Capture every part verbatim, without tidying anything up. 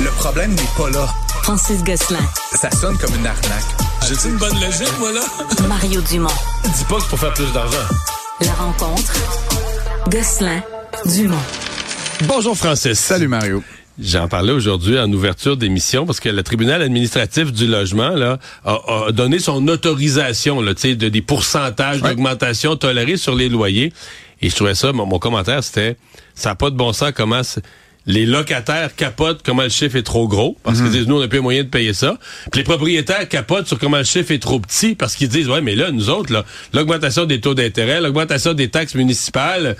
Le problème n'est pas là. Francis Gosselin. Ça sonne comme une arnaque. J'ai-tu une bonne logique, moi, là? Mario Dumont. Dis pas que c'est pour faire plus d'argent. La rencontre. Gosselin. Dumont. Bonjour, Francis. Salut, Mario. J'en parlais aujourd'hui en ouverture d'émission parce que le Tribunal administratif du logement là a, a donné son autorisation là, tu sais, de, des pourcentages ouais. d'augmentation tolérés sur les loyers. Et je trouvais ça, mon, mon commentaire, c'était, ça n'a pas de bon sens comment les locataires capotent comment le chiffre est trop gros parce mmh. qu'ils disent, nous, on n'a plus moyen de payer ça. Puis les propriétaires capotent sur comment le chiffre est trop petit parce qu'ils disent, ouais, mais là, nous autres, là, l'augmentation des taux d'intérêt, l'augmentation des taxes municipales,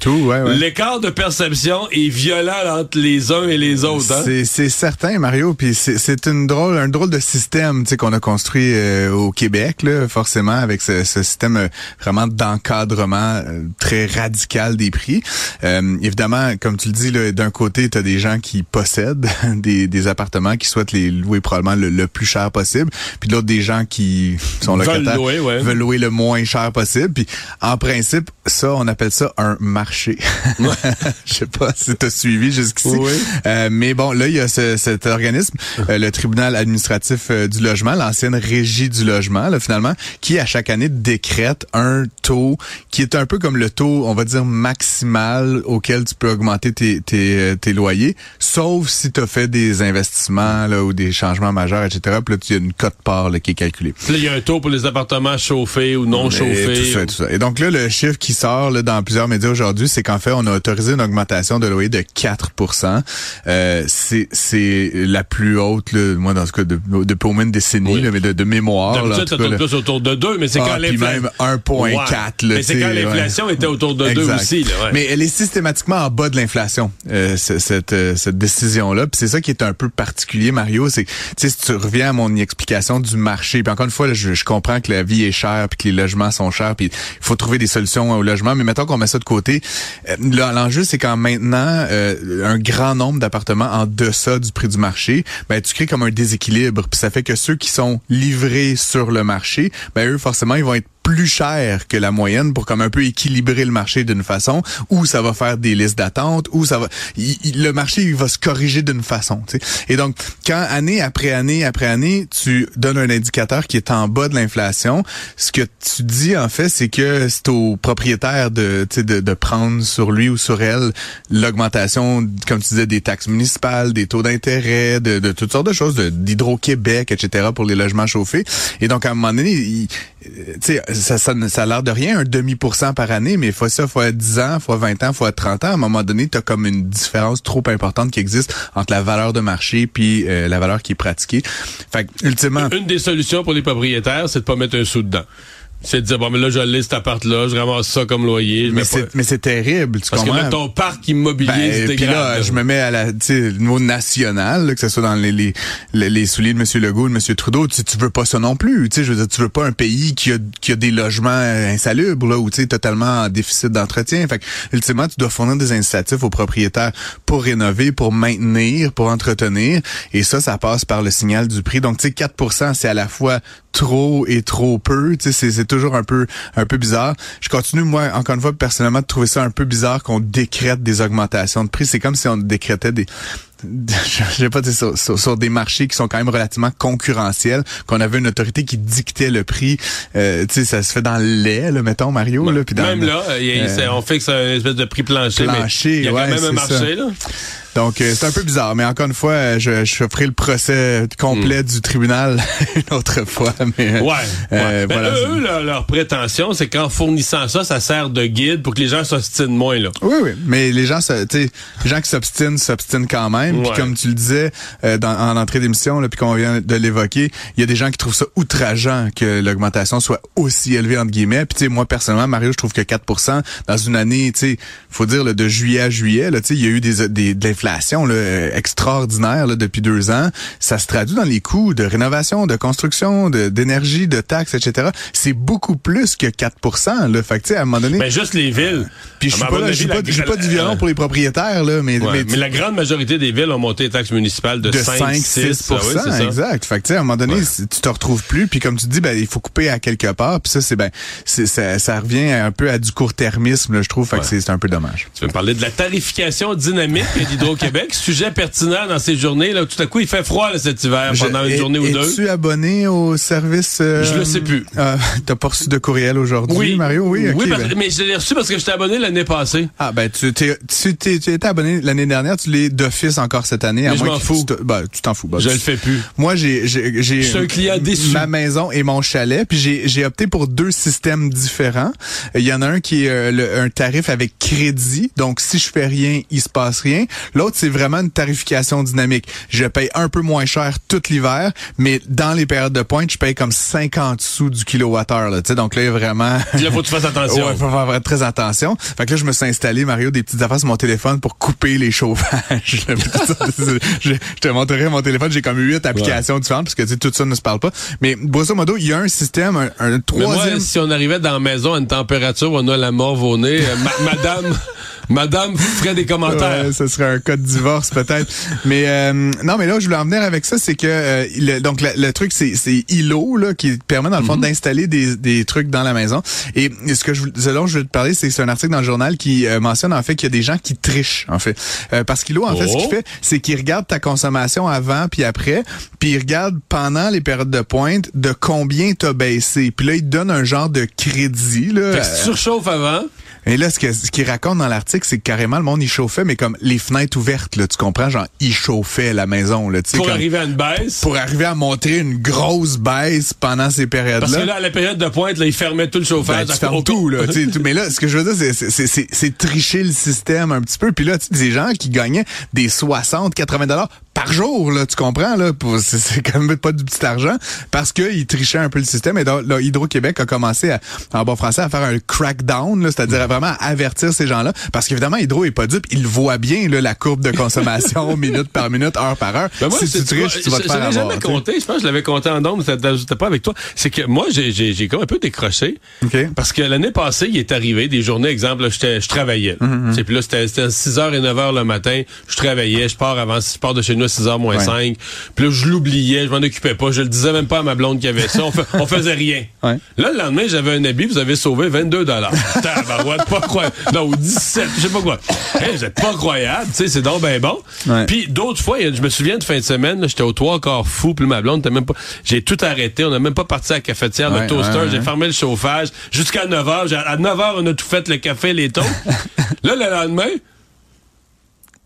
tout, ouais, ouais. l'écart de perception est violent entre les uns et les autres. Hein? C'est, c'est certain, Mario, puis c'est, c'est une drôle, un drôle de système, tu sais, qu'on a construit euh, au Québec, là, forcément, avec ce, ce système euh, vraiment d'encadrement euh, très radical des prix. Euh, évidemment, comme tu le dis, là, d'un côté, tu as des gens qui possèdent des, des appartements qui souhaitent les louer probablement le, le plus cher possible, puis de l'autre des gens qui sont locataires veulent louer, ouais. veulent louer le moins cher possible. Puis en principe, ça, on appelle ça un marché. Ouais. Je sais pas si tu as suivi jusqu'ici. Oui. Euh, mais bon, là, il y a ce, cet organisme, euh, le Tribunal administratif euh, du logement, l'ancienne régie du logement, là, finalement, qui à chaque année décrète un taux qui est un peu comme le taux, on va dire, maximal auquel tu peux augmenter tes, tes, tes loyers, sauf si tu as fait des investissements là, ou des changements majeurs, et cetera. Puis là, tu as une cote-part là, qui est calculée. Là, il y a un taux pour les appartements chauffés ou non et chauffés. Tout ça, tout ça. Et donc là, le chiffre qui sort là, dans plusieurs médias aujourd'hui, c'est qu'en fait, on a autorisé une augmentation de loyer de quatre pour cent. Euh, c'est, c'est la plus haute, là, moi, dans ce cas, de, depuis au moins une décennie, oui. là, mais de, de mémoire. D'habitude, ça tourne plus autour de deux, mais c'est ah, quand l'inflation... Puis même un virgule quatre. Wow. Là, mais c'est quand l'inflation ouais. était autour de exact. deux aussi. Là, ouais. Mais elle est systématiquement en bas de l'inflation, euh, c'est, cette, euh, cette décision-là. Puis c'est ça qui est un peu particulier, Mario. C'est, tu sais, si tu reviens à mon explication du marché, puis encore une fois, là, je, je comprends que la vie est chère, puis que les logements sont chers, puis il faut trouver des solutions au logement, mais mettons qu'on met ça de côté. Là, l'enjeu, c'est qu'en maintenant euh, un grand nombre d'appartements en deçà du prix du marché, ben tu crées comme un déséquilibre. Puis ça fait que ceux qui sont livrés sur le marché, ben eux, forcément, ils vont être plus cher que la moyenne pour comme un peu équilibrer le marché d'une façon, ou ça va faire des listes d'attente, ou ça va il, il, le marché il va se corriger d'une façon, tu sais. Et donc quand année après année après année, tu donnes un indicateur qui est en bas de l'inflation, ce que tu dis en fait, c'est que c'est au propriétaire de tu sais de, de prendre sur lui ou sur elle l'augmentation comme tu disais des taxes municipales, des taux d'intérêt, de, de toutes sortes de choses, de, d'Hydro-Québec, et cetera pour les logements chauffés. Et donc à un moment donné, il, tu sais Ça, ça, ça a l'air de rien, un demi pour cent par année, mais fois ça, fois dix ans, fois vingt ans, fois trente ans, à un moment donné, t'as comme une différence trop importante qui existe entre la valeur de marché puis euh, la valeur qui est pratiquée. Fait que, ultimement... Une des solutions pour les propriétaires, c'est de pas mettre un sou dedans. C'est de dire, bon, mais là, je laisse cet appart-là, je ramasse ça comme loyer. Mais c'est, pas... mais c'est terrible, tu Parce comprends? Parce que même ton parc immobilier, ben, c'était puis grave. Là, là, je me mets à la, tu sais, le niveau national, là, que ce soit dans les, les, les, les souliers de M. Legault, de M. Trudeau, tu, tu veux pas ça non plus, tu sais, je veux dire, tu veux pas un pays qui a, qui a des logements insalubres, là, ou tu sais, totalement en déficit d'entretien. Fait que, ultimement, tu dois fournir des incitatifs aux propriétaires pour rénover, pour maintenir, pour entretenir. Et ça, ça passe par le signal du prix. Donc, tu sais, quatre pour cent, c'est à la fois trop et trop peu, tu sais, c'est, c'est toujours un peu un peu bizarre. Je continue, moi, encore une fois, personnellement, de trouver ça un peu bizarre qu'on décrète des augmentations de prix. C'est comme si on décrétait des... je sais pas, sur, sur, sur des marchés qui sont quand même relativement concurrentiels, qu'on avait une autorité qui dictait le prix. Euh, tu sais, ça se fait dans l'air, là, mettons, Mario. Là, puis dans, même là, euh, il, on fixe une espèce de prix plancher, plancher mais il y a ouais, quand même un marché, ça. Là. Donc, euh, c'est un peu bizarre, mais encore une fois, je, je ferai le procès complet mm. du tribunal une autre fois. Mais, ouais, ouais. Euh, ben voilà. Eux, leur, leur prétention, c'est qu'en fournissant ça, ça sert de guide pour que les gens s'obstinent moins. Là. Oui, oui, mais les gens, tu sais, les gens qui s'obstinent, s'obstinent quand même. Puis ouais. comme tu le disais euh, dans, en entrée d'émission, là, puis qu'on vient de l'évoquer, il y a des gens qui trouvent ça outrageant que l'augmentation soit aussi élevée entre guillemets. Puis tu sais, moi personnellement, Mario, je trouve que quatre pour cent dans une année, tu sais, faut dire là, de juillet à juillet, là, tu sais, il y a eu des, des de l'inflation là, extraordinaire là, depuis deux ans. Ça se traduit dans les coûts de rénovation, de construction, de, d'énergie, de taxes, et cetera. C'est beaucoup plus que quatre pour cent. Là, fait que tu sais, à un moment donné. Mais juste les villes. Euh, puis je suis pas, là, je suis pas, je suis pas du violon pour les propriétaires là, mais, ouais, mais, mais la grande majorité des villes villes ont monté les taxes municipales de, de cinq à six. Ah oui, c'est ça. Exact. Fait que, tu sais, à un moment donné, ouais. tu te retrouves plus. Puis comme tu dis, ben, il faut couper à quelque part. Puis ça, c'est ben, c'est, ça, ça revient un peu à du court-termisme, là, je trouve. Fait ouais. que c'est, c'est un peu dommage. Tu veux me parler de la tarification dynamique d'Hydro-Québec. Sujet pertinent dans ces journées, là. Tout à coup, il fait froid, là, cet hiver, pendant je, une est, journée ou es-tu deux. Es-tu abonné au service? Euh, je le sais plus. Euh, t'as pas reçu de courriel aujourd'hui, oui. Mario? Oui, okay, oui parce, ben. mais je l'ai reçu parce que j'étais abonné l'année passée. Ah, ben, tu t'es, tu, t'es, tu étais abonné l'année dernière, tu l'es d'office encore cette année. Mais je m'en fous. Tu, ben, tu t'en fous. Ben, je tu, le fais plus. Moi, j'ai, j'ai, j'ai, je suis un client déçu. Ma maison et mon chalet, puis j'ai, j'ai opté pour deux systèmes différents. Il y en a un qui est euh, le, un tarif avec crédit, donc si je fais rien, il se passe rien. L'autre, c'est vraiment une tarification dynamique. Je paye un peu moins cher tout l'hiver, mais dans les périodes de pointe, je paye comme cinquante sous du kilowattheure, là, tu sais, donc là, vraiment... Il faut que tu fasses attention. Ouais, faut faire très attention. Fait que là, je me suis installé, Mario, des petites affaires sur mon téléphone pour couper les chauffages. je, je te montrerai mon téléphone, j'ai comme huit applications ouais. différentes, parce que, tu sais, tout ça ne se parle pas. Mais, grosso modo, il y a un système, un, un troisième... Mais moi, si on arrivait dans la maison à une température où on a la morve au nez, euh, ma- madame... Madame ferait des commentaires. Ouais, ce serait un cas de divorce peut-être. mais euh, non, mais là où je voulais en venir avec ça, c'est que euh, le, donc la, le truc c'est c'est Ilo là qui permet dans le fond mm-hmm. d'installer des des trucs dans la maison. Et ce que je ce dont je veux te parler, c'est c'est un article dans le journal qui euh, mentionne en fait qu'il y a des gens qui trichent en fait euh, parce qu'Ilo en oh. fait ce qu'il fait, c'est qu'il regarde ta consommation avant puis après, puis il regarde pendant les périodes de pointe de combien t'as baissé. Puis là il te donne un genre de crédit là. Fait que si tu surchauffes avant. Et là, ce, que, ce qu'il raconte dans l'article, c'est que carrément, le monde, il chauffait, mais comme les fenêtres ouvertes, là, tu comprends? Genre, il chauffait la maison. Là, pour comme, arriver à une baisse? Pour arriver à montrer une grosse baisse pendant ces périodes-là. Parce que là, à la période de pointe, là, il fermait tout le chauffage. Ben, tu fermes tout, là. tout. Mais là, ce que je veux dire, c'est, c'est, c'est, c'est, c'est tricher le système un petit peu. Puis là, tu des gens qui gagnaient des soixante, quatre-vingts dollars par jour, là, tu comprends? Là, pour, c'est, c'est quand même pas du petit argent parce qu'ils trichaient un peu le système. Et donc, là, Hydro-Québec a commencé, à, en bon français, à faire un crackdown, là, c'est-à-dire à vraiment avertir ces gens-là. Parce qu'évidemment, Hydro est pas dupe. Il voit bien là, la courbe de consommation minute par minute, heure par heure. Ben moi, si tu triches, tu vas te faire avoir. Je l'avais jamais compté. Je pense que je l'avais compté en nombre. Ça n'ajoutait pas avec toi. C'est que moi, j'ai, j'ai, j'ai comme un peu décroché. Okay. Parce que l'année passée, il est arrivé des journées, exemple, là, je travaillais. Mm-hmm. Puis là, c'était, c'était six heures et neuf heures le matin. Je travaillais. Je pars avant, je pars de chez nous à six heures moins cinq. Puis là, je l'oubliais. Je m'en occupais pas. Je le disais même pas à ma blonde qu'il y avait ça. On, fa- on faisait rien. Ouais. Là, le lendemain, j'avais un habit. Vous avez sauvé vingt-deux dollars. Pas croyable. Non, dix-sept, je sais pas quoi. Hey, vous êtes pas croyable, tu sais, c'est donc ben bon. Ouais. Puis d'autres fois, je me souviens de fin de semaine, là, j'étais aux trois quarts fou, puis ma blonde était même pas. J'ai tout arrêté, on n'a même pas parti à la cafetière, ouais, le toaster, ouais, ouais. j'ai fermé le chauffage jusqu'à neuf heures. À neuf heures, on a tout fait, le café, les taux. Là, le lendemain.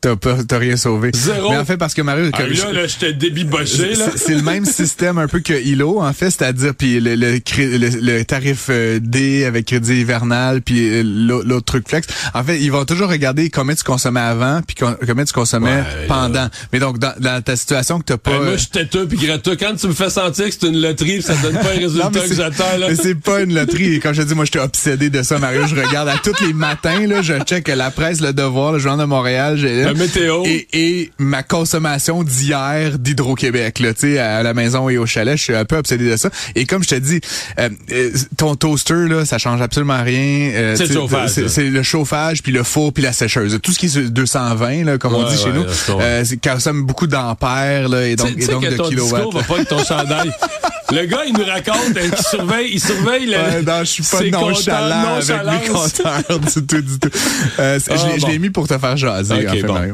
T'as, pas, t'as rien sauvé. Zéro. Mais en fait, parce que Mario... Ah, là, là, je t'ai débiboché, là. C'est, c'est le même système un peu que Ilo, en fait, c'est-à-dire puis le, le, le, le tarif euh, D avec crédit hivernal, puis l'autre, l'autre truc flex. En fait, ils vont toujours regarder combien tu consommais avant, puis combien tu consommais ouais, pendant. Là. Mais donc, dans, dans ta situation que t'as pas... Moi, je têteux puis gratteux. Quand tu me fais sentir que c'est une loterie, ça donne pas un résultat non, que j'attends, là. Mais c'est pas une loterie. Quand je te dis, moi, je t'ai obsédé de ça, Mario. Je regarde à tous les matins, là, je check la presse, le devoir, le Journal de Montréal, j'ai... Météo. Et, et ma consommation d'hier d'Hydro-Québec, là, tu sais, à la maison et au chalet, je suis un peu obsédé de ça. Et comme je te dis, euh, euh, ton toaster, là, ça change absolument rien. Euh, c'est le chauffage. C'est, c'est le chauffage, puis le four, puis la sécheuse. Tout ce qui est deux cent vingt, là, comme ouais, on dit ouais, chez ouais, nous, euh, c'est, ça consomme beaucoup d'ampères, là, et donc, t'sais, et donc t'sais que de ton kilowatts. Discours va pas avec ton chandail. Le gars, il nous raconte, il surveille, il surveille le. Ouais, non, je suis pas nonchalant avec mes compteurs du tout, du tout. Euh, ah, je, l'ai, bon. je l'ai mis pour te faire jaser. Okay, en fait, bon. ouais.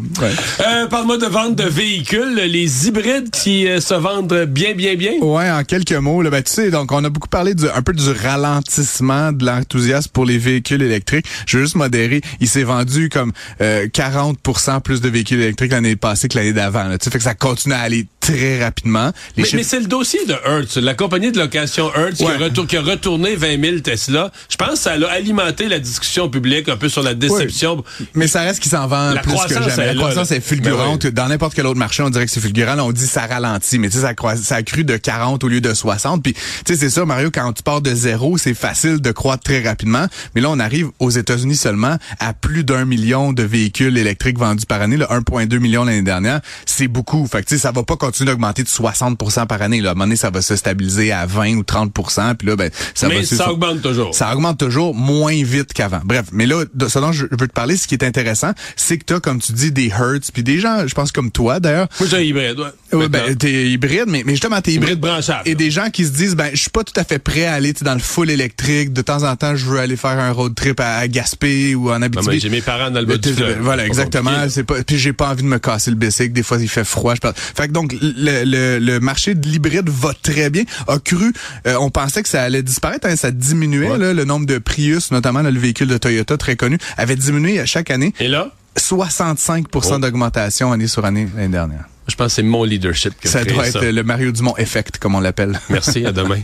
euh, parle-moi de vente de véhicules, les hybrides qui euh, se vendent bien, bien, bien. Ouais, en quelques mots, là, ben tu sais, donc on a beaucoup parlé du, un peu du ralentissement de l'enthousiasme pour les véhicules électriques. Je veux juste modérer. Il s'est vendu comme euh, quarante pour cent plus de véhicules électriques l'année passée que l'année d'avant. Là. Tu fait que ça continue à aller très rapidement. Les mais, chiffres... mais c'est le dossier de Hertz, la compagnie de location Hertz ouais. qui, retour, qui a retourné vingt mille Tesla. Je pense que ça a alimenté la discussion publique un peu sur la déception. Oui. Mais ça reste qu'il s'en vend la plus que jamais. La croissance là, là. est fulgurante. Oui. Dans n'importe quel autre marché, on dirait que c'est fulgurant. Là, on dit ça ralentit, mais tu sais, ça, croît, ça a cru de quarante au lieu de soixante. Puis, tu sais, c'est ça, Mario, quand tu pars de zéro, c'est facile de croître très rapidement. Mais là, on arrive aux États-Unis seulement à plus d'un million de véhicules électriques vendus par année. Là, un virgule deux million l'année dernière. C'est beaucoup. Fait que, tu sais, ça va pas continuer continuer d'augmenter de soixante pour cent par année. Là. À un moment donné, ça va se stabiliser à vingt ou trente pour cent. Puis là, ben, ça mais va ça se... augmente toujours. Ça augmente toujours moins vite qu'avant. Bref, mais là, de ce dont je veux te parler, ce qui est intéressant, c'est que tu as, comme tu dis, des Hertz, puis des gens, je pense comme toi d'ailleurs. Moi, j'ai un hybride, ouais. Oui, ben, t'es hybride, mais, mais justement, t'es hybride, hybride branchable. Et là, des gens qui se disent, ben, je suis pas tout à fait prêt à aller dans le full électrique. De temps en temps, je veux aller faire un road trip à, à Gaspé ou en Abitibi. Non, j'ai mes parents dans le bas du fleuve. Voilà, exactement. C'est pas, puis j'ai pas envie de me casser le bicycle. Des fois, il fait froid. Je parle. Fait que donc, le, le, le marché de l'hybride va très bien. A cru. Euh, on pensait que ça allait disparaître. Hein, ça diminuait, ouais. Là, le nombre de Prius, notamment là, le véhicule de Toyota très connu, avait diminué à chaque année. Et là? soixante-cinq pour cent oh. d'augmentation année sur année l'année dernière. Je pense que c'est mon leadership. Que ça doit être ça. Le Mario Dumont effect, comme on l'appelle. Merci, à demain.